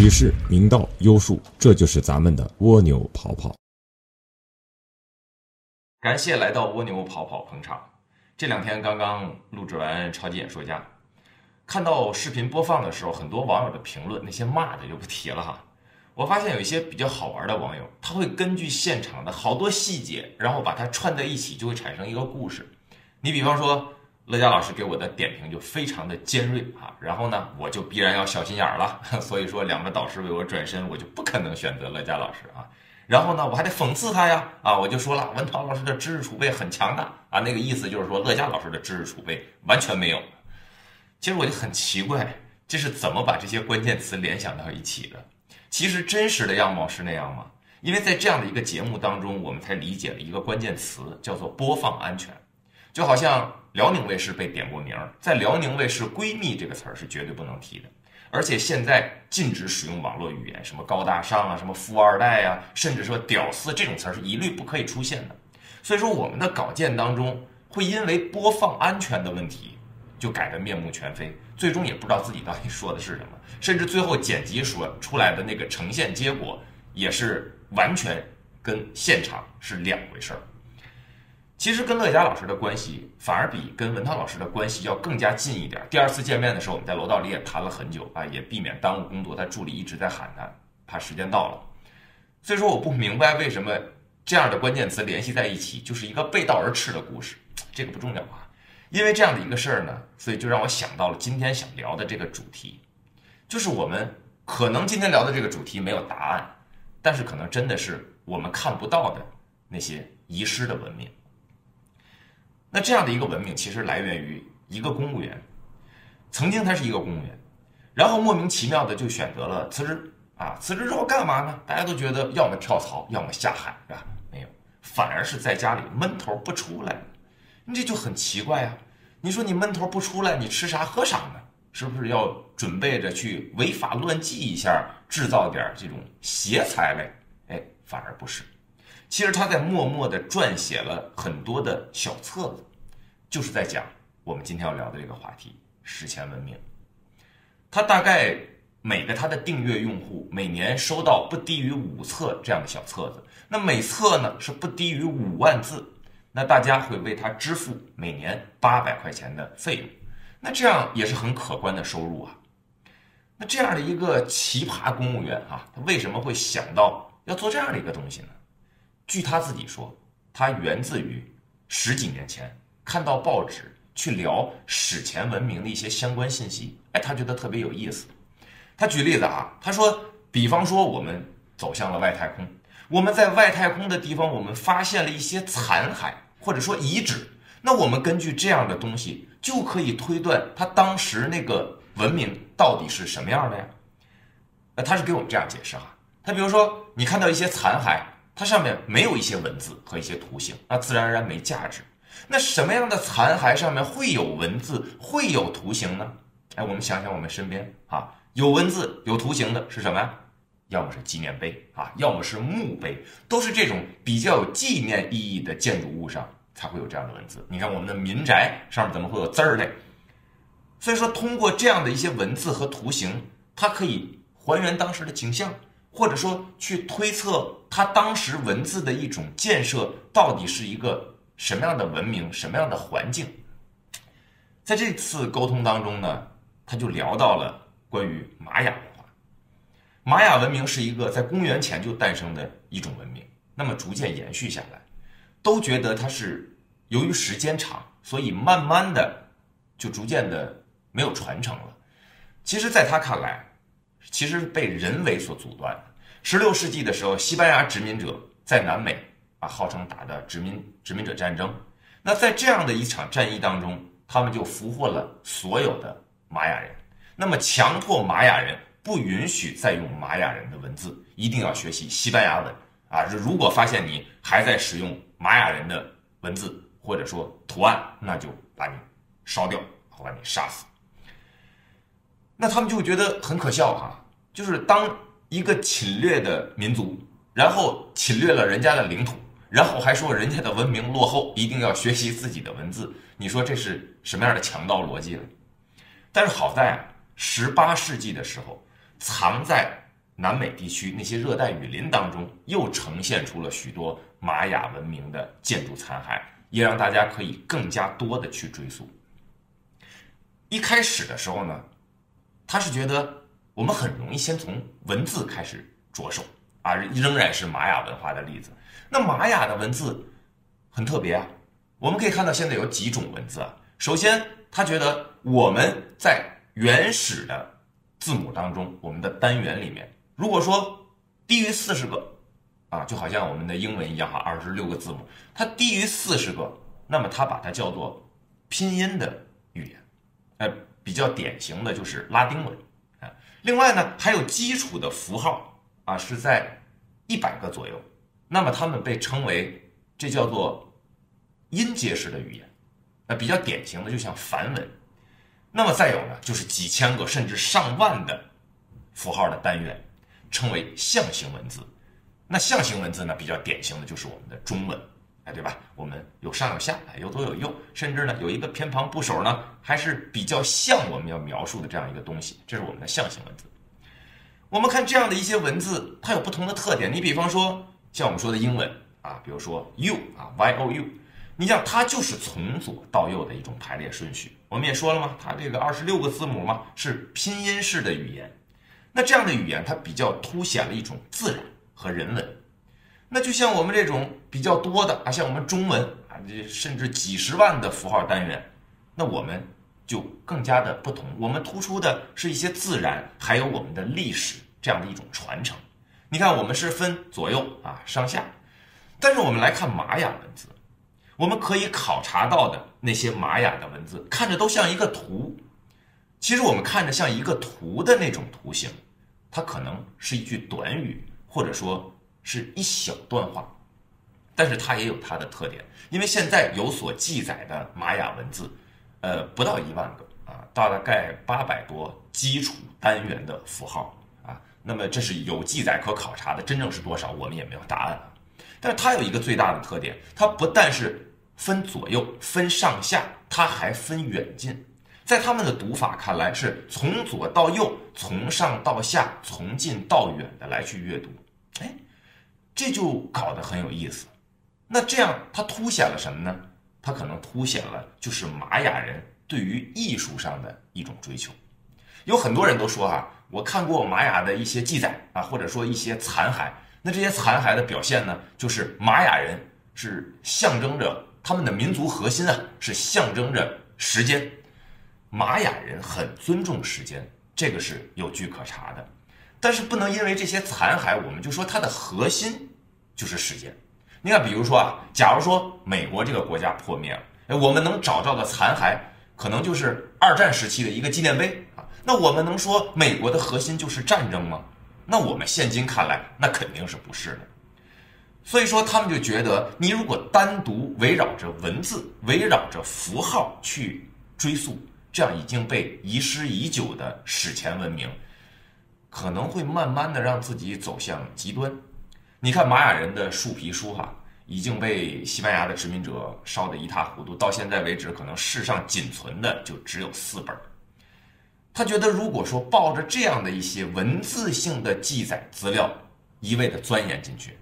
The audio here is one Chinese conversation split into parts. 骑士、明道、优树，这就是咱们的蜗牛跑跑。感谢来到蜗牛跑跑捧场。这两天刚刚录制完超级演说家，看到视频播放的时候，很多网友的评论，那些骂的就不提了哈。我发现有一些比较好玩的网友，他会根据现场的好多细节，然后把它串在一起，就会产生一个故事。你比方说乐嘉老师给我的点评就非常的尖锐啊，然后呢我就必然要小心眼了，所以说两个导师为我转身，我就不可能选择乐嘉老师啊。然后呢我还得讽刺他呀，啊我就说了文涛老师的知识储备很强的啊，那个意思就是说乐嘉老师的知识储备完全没有。其实我就很奇怪，这是怎么把这些关键词联想到一起的？其实真实的样貌是那样吗？因为在这样的一个节目当中，我们才理解了一个关键词，叫做播放安全。就好像辽宁卫视被点过名，在辽宁卫视闺蜜这个词儿是绝对不能提的，而且现在禁止使用网络语言，什么高大上啊，什么富二代啊，甚至说屌丝这种词儿是一律不可以出现的。所以说我们的稿件当中会因为播放安全的问题就改得面目全非，最终也不知道自己到底说的是什么，甚至最后剪辑说出来的那个呈现结果也是完全跟现场是两回事儿。其实跟乐嘉老师的关系反而比跟文涛老师的关系要更加近一点。第二次见面的时候，我们在楼道里也谈了很久啊，也避免耽误工作，他助理一直在喊他，怕时间到了。所以说我不明白为什么这样的关键词联系在一起就是一个背道而驰的故事，这个不重要啊。因为这样的一个事儿呢，所以就让我想到了今天想聊的这个主题，就是我们可能今天聊的这个主题没有答案，但是可能真的是我们看不到的那些遗失的文明。那这样的一个文明其实来源于一个公务员，曾经他是一个公务员，然后莫名其妙的就选择了辞职啊，辞职之后干嘛呢？大家都觉得要么跳槽，要么下海啊，没有，反而是在家里闷头不出来，你这就很奇怪啊！你说你闷头不出来，你吃啥喝啥呢？是不是要准备着去违法乱纪一下，制造点这种邪财来？哎，反而不是。其实他在默默地撰写了很多的小册子，就是在讲我们今天要聊的这个话题——史前文明。他大概每个他的订阅用户每年收到不低于5册这样的小册子，那每册呢是不低于5万字，那大家会为他支付每年800块钱的费用，那这样也是很可观的收入啊。那这样的一个奇葩公务员啊，他为什么会想到要做这样的一个东西呢？据他自己说，他源自于10几年前看到报纸去聊史前文明的一些相关信息，哎，他觉得特别有意思。他举例子啊，他说，比方说我们走向了外太空，我们在外太空的地方，我们发现了一些残骸或者说遗址，那我们根据这样的东西就可以推断他当时那个文明到底是什么样的呀？他是给我们这样解释啊，他比如说你看到一些残骸，它上面没有一些文字和一些图形，那自然而然没价值。那什么样的残骸上面会有文字会有图形呢？哎，我们想想我们身边啊，有文字有图形的是什么呀？要么是纪念碑啊，要么是墓碑，都是这种比较有纪念意义的建筑物上才会有这样的文字。你看我们的民宅上面怎么会有字儿呢？所以说通过这样的一些文字和图形，它可以还原当时的景象，或者说去推测它当时文字的一种建设到底是一个什么样的文明，什么样的环境。在这次沟通当中呢，他就聊到了关于玛雅文化。玛雅文明是一个在公元前就诞生的一种文明，那么逐渐延续下来，都觉得它是由于时间长，所以慢慢的就逐渐的没有传承了。其实在他看来，其实被人为所阻断的。16世纪的时候，西班牙殖民者在南美啊，号称打的殖民者战争。那在这样的一场战役当中，他们就俘获了所有的玛雅人，那么强迫玛雅人不允许再用玛雅人的文字，一定要学习西班牙文啊！如果发现你还在使用玛雅人的文字或者说图案，那就把你烧掉，或把你杀死。那他们就觉得很可笑啊，就是当一个侵略的民族，然后侵略了人家的领土，然后还说人家的文明落后，一定要学习自己的文字，你说这是什么样的强盗逻辑呢？但是好在啊，18世纪的时候，藏在南美地区那些热带雨林当中，又呈现出了许多玛雅文明的建筑残骸，也让大家可以更加多的去追溯。一开始的时候呢，他是觉得我们很容易先从文字开始着手啊，仍然是玛雅文化的例子。那玛雅的文字很特别啊，我们可以看到现在有几种文字啊。首先，他觉得我们在原始的字母当中，我们的单元里面，如果说低于40个啊，就好像我们的英文一样哈，26个字母，它低于40个，那么它把它叫做拼音的语言，比较典型的就是拉丁文啊。另外呢，还有基础的符号啊，是在100个左右，那么它们被称为这叫做音节式的语言，比较典型的就像梵文。那么再有呢，就是几千个甚至上万的符号的单元，称为象形文字。那象形文字呢，比较典型的就是我们的中文，对吧？我们有上有下，有左有右，甚至呢有一个偏旁部首呢，还是比较像我们要描述的这样一个东西，这是我们的象形文字。我们看这样的一些文字，它有不同的特点。你比方说，像我们说的英文啊，比如说 U 啊 ，Y-O-U， 你像它就是从左到右的一种排列顺序。我们也说了嘛，它这个26个字母嘛，是拼音式的语言。那这样的语言它比较凸显了一种自然和人文。那就像我们这种比较多的啊，像我们中文啊，甚至几十万的符号单元，那我们就更加的不同。我们突出的是一些自然，还有我们的历史这样的一种传承。你看，我们是分左右啊，上下。但是我们来看玛雅文字，我们可以考察到的那些玛雅的文字，看着都像一个图。其实我们看着像一个图的那种图形，它可能是一句短语，或者说是一小段话，但是它也有它的特点。因为现在有所记载的玛雅文字，不到1万个啊，大概800多基础单元的符号啊。那么这是有记载可考察的，真正是多少我们也没有答案啊。但是它有一个最大的特点，它不但是分左右、分上下，它还分远近。在他们的读法看来，是从左到右、从上到下、从近到远的来去阅读，这就搞得很有意思。那这样它凸显了什么呢？它可能凸显了就是玛雅人对于艺术上的一种追求。有很多人都说啊，我看过玛雅的一些记载啊，或者说一些残骸，那这些残骸的表现呢，就是玛雅人是象征着他们的民族核心啊，是象征着时间。玛雅人很尊重时间，这个是有据可查的。但是不能因为这些残骸我们就说它的核心就是时间。你看，比如说啊，假如说美国这个国家破灭了，我们能找到的残骸可能就是2战时期的一个纪念碑啊。那我们能说美国的核心就是战争吗？那我们现今看来，那肯定是不是的。所以说他们就觉得，你如果单独围绕着文字、围绕着符号去追溯这样已经被遗失已久的史前文明，可能会慢慢的让自己走向极端。你看玛雅人的树皮书哈，已经被西班牙的殖民者烧得一塌糊涂，到现在为止可能世上仅存的就只有4本。他觉得如果说抱着这样的一些文字性的记载资料一味的钻研进去，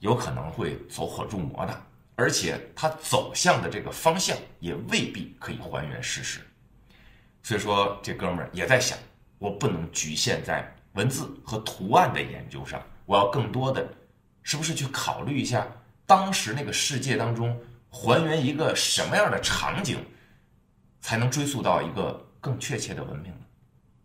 有可能会走火入魔的，而且他走向的这个方向也未必可以还原事实。所以说这哥们儿也在想，我不能局限在文字和图案的研究上，我要更多的是不是去考虑一下当时那个世界当中还原一个什么样的场景，才能追溯到一个更确切的文明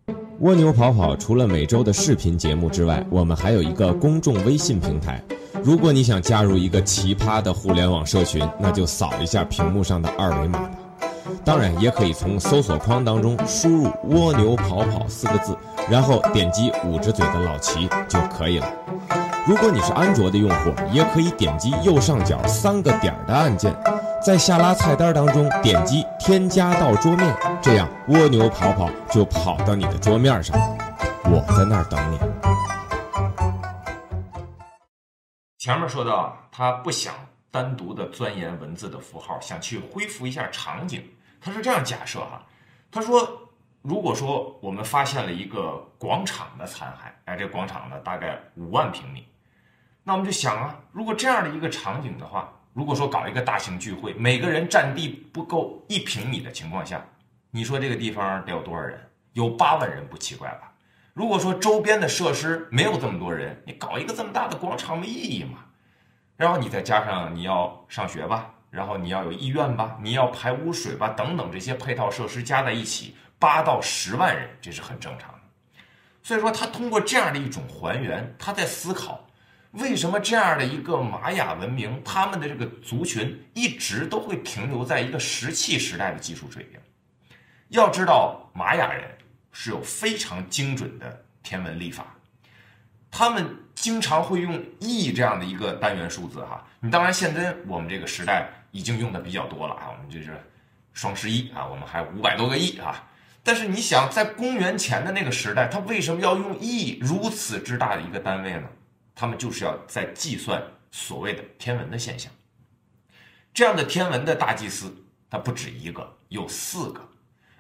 呢？蜗牛跑跑除了每周的视频节目之外，我们还有一个公众微信平台。如果你想加入一个奇葩的互联网社群，那就扫一下屏幕上的二维码吧。当然也可以从搜索框当中输入蜗牛跑跑4个字，然后点击捂着嘴的老齐就可以了。如果你是安卓的用户，也可以点击右上角3个点的按键，在下拉菜单当中点击添加到桌面，这样蜗牛跑跑就跑到你的桌面上了。我在那儿等你。前面说到他不想单独的钻研文字的符号，想去恢复一下场景。他是这样假设哈，他说如果说我们发现了一个广场的残骸，哎，这广场呢大概5万平米，那我们就想啊，如果这样的一个场景的话，如果说搞一个大型聚会，每个人占地不够1平米的情况下，你说这个地方得有多少人？有8万人不奇怪吧？如果说周边的设施没有这么多人，你搞一个这么大的广场没意义嘛？然后你再加上你要上学吧，然后你要有医院吧，你要排污水吧，等等这些配套设施加在一起，8到10万人，这是很正常的。所以说他通过这样的一种还原，他在思考为什么这样的一个玛雅文明，他们的这个族群一直都会停留在一个石器时代的技术水平。要知道玛雅人是有非常精准的天文历法，他们经常会用亿这样的一个单元数字哈。你当然现在我们这个时代已经用的比较多了啊，我们这是双11啊，我们还500多个亿啊。但是你想，在公元前的那个时代，他为什么要用亿如此之大的一个单位呢？他们就是要在计算所谓的天文的现象。这样的天文的大祭司，他不止一个，有4个，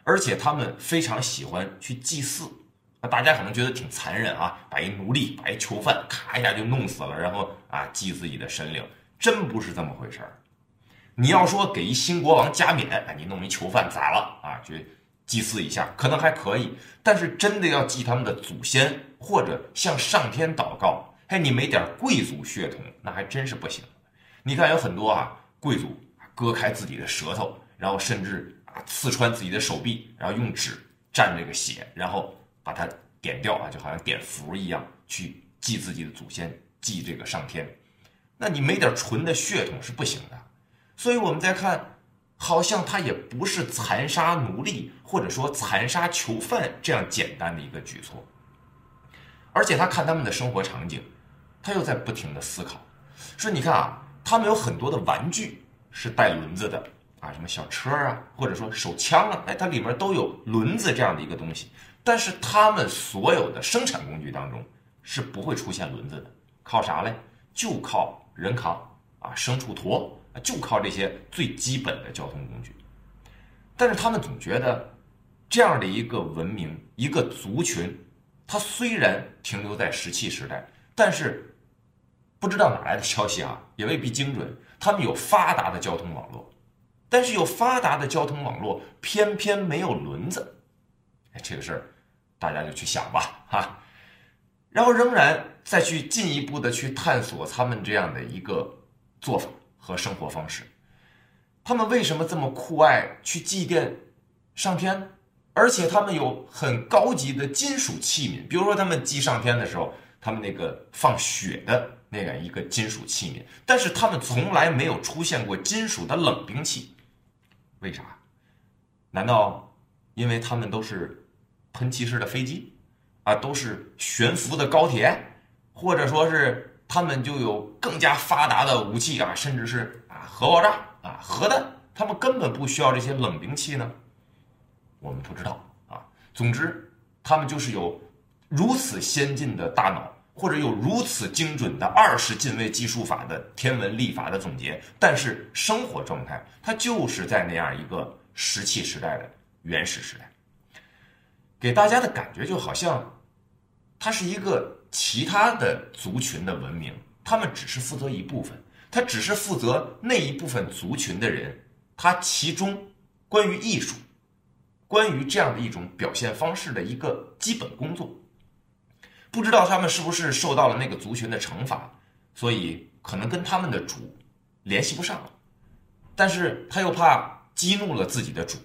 而且他们非常喜欢去祭祀。大家可能觉得挺残忍啊，把一奴隶把一囚犯咔一下就弄死了，然后啊祭自己的神灵，真不是这么回事儿。你要说给一新国王加冕，哎，你弄一囚犯咋了啊？去祭祀一下可能还可以，但是真的要祭他们的祖先或者向上天祷告，哎，你没点贵族血统那还真是不行。你看有很多啊贵族割开自己的舌头，然后甚至啊刺穿自己的手臂，然后用纸蘸这个血，然后把它点掉啊，就好像点符一样去祭自己的祖先，祭这个上天。那你没点纯的血统是不行的。所以我们再看，好像它也不是残杀奴隶或者说残杀囚犯这样简单的一个举措。而且他看他们的生活场景，他又在不停的思考，说你看啊，他们有很多的玩具是带轮子的啊，什么小车啊，或者说手枪啊，哎，它里面都有轮子这样的一个东西。但是他们所有的生产工具当中是不会出现轮子的，靠啥嘞？就靠人扛啊，牲畜驮，就靠这些最基本的交通工具。但是他们总觉得这样的一个文明，一个族群，它虽然停留在石器时代，但是不知道哪来的消息啊，也未必精准，他们有发达的交通网络，但是有发达的交通网络偏偏没有轮子。哎，这个事儿大家就去想吧哈，然后仍然再去进一步的去探索他们这样的一个做法和生活方式。他们为什么这么酷爱去祭奠上天？而且他们有很高级的金属器皿，比如说他们祭上天的时候，他们那个放血的那样一个金属器皿，但是他们从来没有出现过金属的冷兵器。为啥？难道因为他们都是喷气式的飞机啊，都是悬浮的高铁，或者说是他们就有更加发达的武器啊，甚至是啊核爆炸啊核弹，他们根本不需要这些冷兵器呢？我们不知道啊。总之他们就是有如此先进的大脑，或者有如此精准的20进位计数法的天文历法的总结，但是生活状态它就是在那样一个石器时代的原始时代。给大家的感觉就好像它是一个其他的族群的文明，他们只是负责一部分，他只是负责那一部分族群的人，他其中关于艺术，关于这样的一种表现方式的一个基本工作。不知道他们是不是受到了那个族群的惩罚，所以可能跟他们的主联系不上了，但是他又怕激怒了自己的主，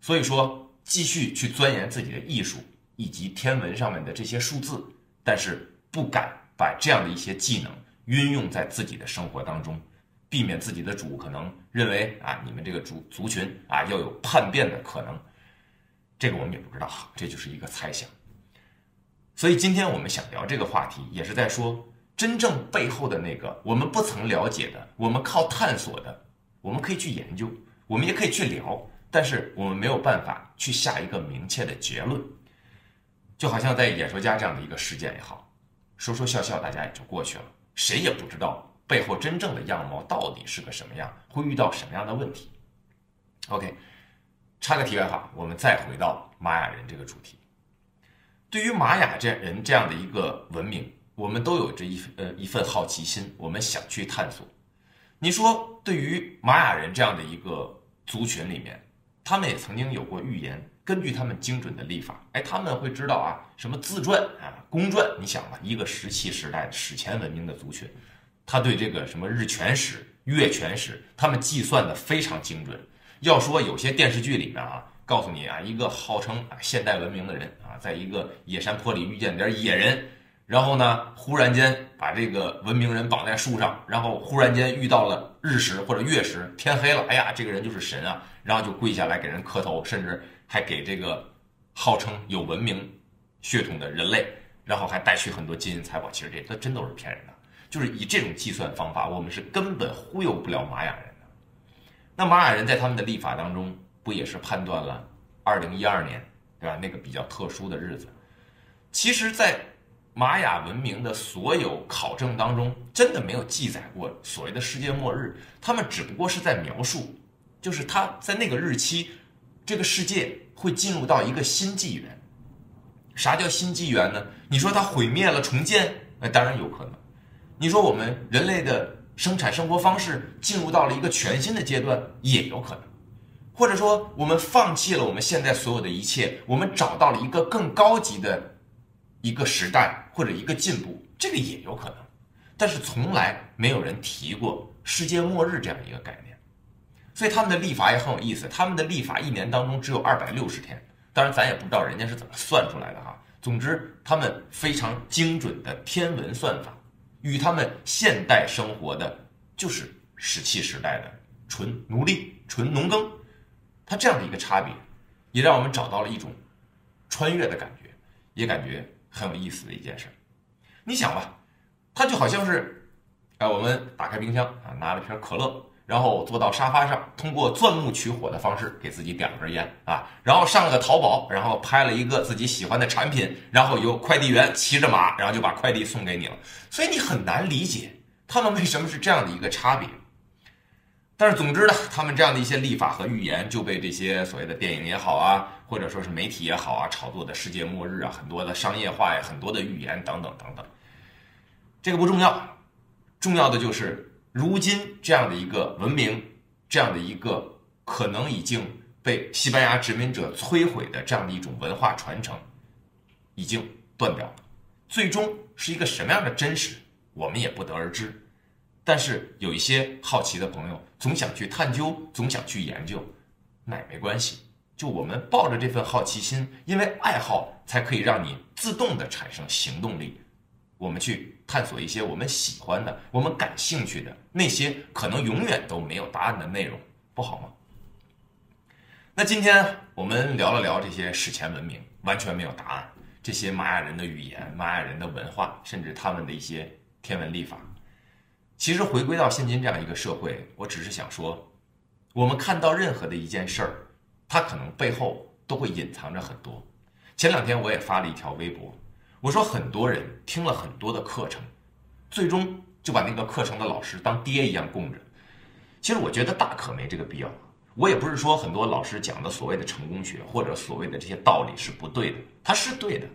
所以说继续去钻研自己的艺术以及天文上面的这些数字，但是不敢把这样的一些技能运用在自己的生活当中，避免自己的主可能认为啊，你们这个族群啊要有叛变的可能。这个我们也不知道，这就是一个猜想。所以今天我们想聊这个话题，也是在说真正背后的那个我们不曾了解的，我们靠探索的，我们可以去研究，我们也可以去聊，但是我们没有办法去下一个明确的结论。就好像在演说家这样的一个事件也好，说说笑笑大家也就过去了，谁也不知道背后真正的样貌到底是个什么样，会遇到什么样的问题。OK，插个题外话，我们再回到玛雅人这个主题。对于玛雅人这样的一个文明，我们都有着一份好奇心，我们想去探索。你说对于玛雅人这样的一个族群里面，他们也曾经有过预言，根据他们精准的历法，他们会知道什么自传啊、公传，你想吧，一个石器时代史前文明的族群，他对这个什么日全食、月全食，他们计算的非常精准。要说有些电视剧里面告诉你一个号称现代文明的人在一个野山坡里遇见点野人，然后呢，忽然间把这个文明人绑在树上，然后忽然间遇到了日食或者月食，天黑了，这个人就是神啊，然后就跪下来给人磕头，甚至还给这个号称有文明血统的人类，然后还带去很多金银财宝。其实这真都是骗人的，就是以这种计算方法，我们是根本忽悠不了玛雅人的。那玛雅人在他们的历法当中，不也是判断了2012年，对吧？那个比较特殊的日子。其实在玛雅文明的所有考证当中，真的没有记载过所谓的世界末日，他们只不过是在描述，就是他在那个日期，这个世界会进入到一个新纪元。啥叫新纪元呢？你说它毁灭了重建，当然有可能。你说我们人类的生产生活方式进入到了一个全新的阶段，也有可能。或者说我们放弃了我们现在所有的一切，我们找到了一个更高级的一个时代或者一个进步，这个也有可能。但是从来没有人提过世界末日这样一个概念。所以他们的历法也很有意思，他们的历法一年当中只有260天，当然咱也不知道人家是怎么算出来的总之他们非常精准的天文算法，与他们现代生活的就是石器时代的纯奴隶、纯农耕，它这样的一个差别，也让我们找到了一种穿越的感觉，也感觉很有意思的一件事。你想吧，它就好像是我们打开冰箱拿了瓶可乐，然后坐到沙发上，通过钻木取火的方式给自己点了根烟然后上了个淘宝，然后拍了一个自己喜欢的产品，然后由快递员骑着马，然后就把快递送给你了。所以你很难理解他们为什么是这样的一个差别。但是总之呢，他们这样的一些历法和预言就被这些所谓的电影也好或者说是媒体也好炒作的世界末日很多的商业化呀，很多的预言等等等等。这个不重要，重要的就是如今这样的一个文明，这样的一个可能已经被西班牙殖民者摧毁的这样的一种文化传承已经断掉了，最终是一个什么样的真实我们也不得而知。但是有一些好奇的朋友总想去探究，总想去研究，那也没关系，就我们抱着这份好奇心，因为爱好才可以让你自动的产生行动力，我们去探索一些我们喜欢的、我们感兴趣的，那些可能永远都没有答案的内容，不好吗？那今天我们聊了聊这些史前文明，完全没有答案，这些玛雅人的语言、玛雅人的文化，甚至他们的一些天文历法。其实回归到现今这样一个社会，我只是想说，我们看到任何的一件事儿，它可能背后都会隐藏着很多。前两天我也发了一条微博，我说很多人听了很多的课程，最终就把那个课程的老师当爹一样供着。其实我觉得大可没这个必要。我也不是说很多老师讲的所谓的成功学或者所谓的这些道理是不对的，它是对的。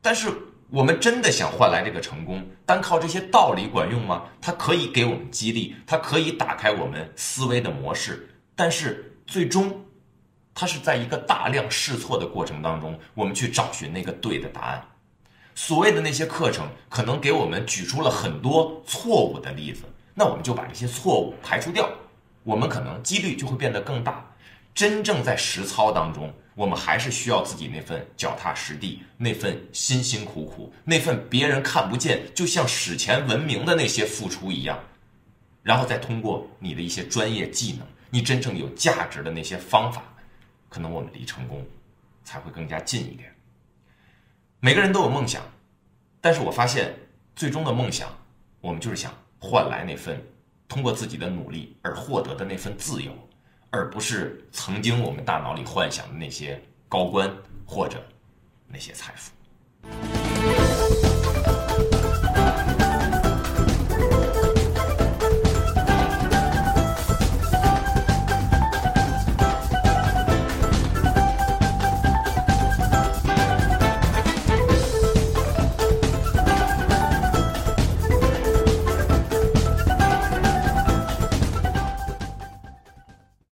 但是我们真的想换来这个成功，单靠这些道理管用吗？它可以给我们激励，它可以打开我们思维的模式，但是最终它是在一个大量试错的过程当中，我们去找寻那个对的答案。所谓的那些课程可能给我们举出了很多错误的例子，那我们就把这些错误排除掉，我们可能几率就会变得更大。真正在实操当中，我们还是需要自己那份脚踏实地，那份辛辛苦苦，那份别人看不见，就像史前文明的那些付出一样，然后再通过你的一些专业技能，你真正有价值的那些方法，可能我们离成功才会更加近一点。每个人都有梦想，但是我发现最终的梦想，我们就是想换来那份通过自己的努力而获得的那份自由，而不是曾经我们大脑里幻想的那些高官或者那些财富。